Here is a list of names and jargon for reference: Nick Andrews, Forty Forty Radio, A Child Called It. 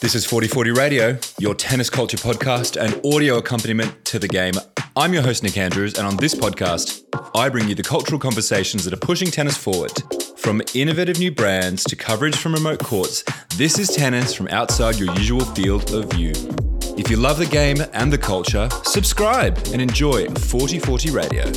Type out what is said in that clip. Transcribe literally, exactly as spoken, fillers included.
This is Forty Forty Radio, your tennis culture podcast and audio accompaniment to the game. I'm your host, Nick Andrews, and on this podcast, I bring you the cultural conversations that are pushing tennis forward. From innovative new brands to coverage from remote courts, this is tennis from outside your usual field of view. If you love the game and the culture, subscribe and enjoy Forty Forty Radio.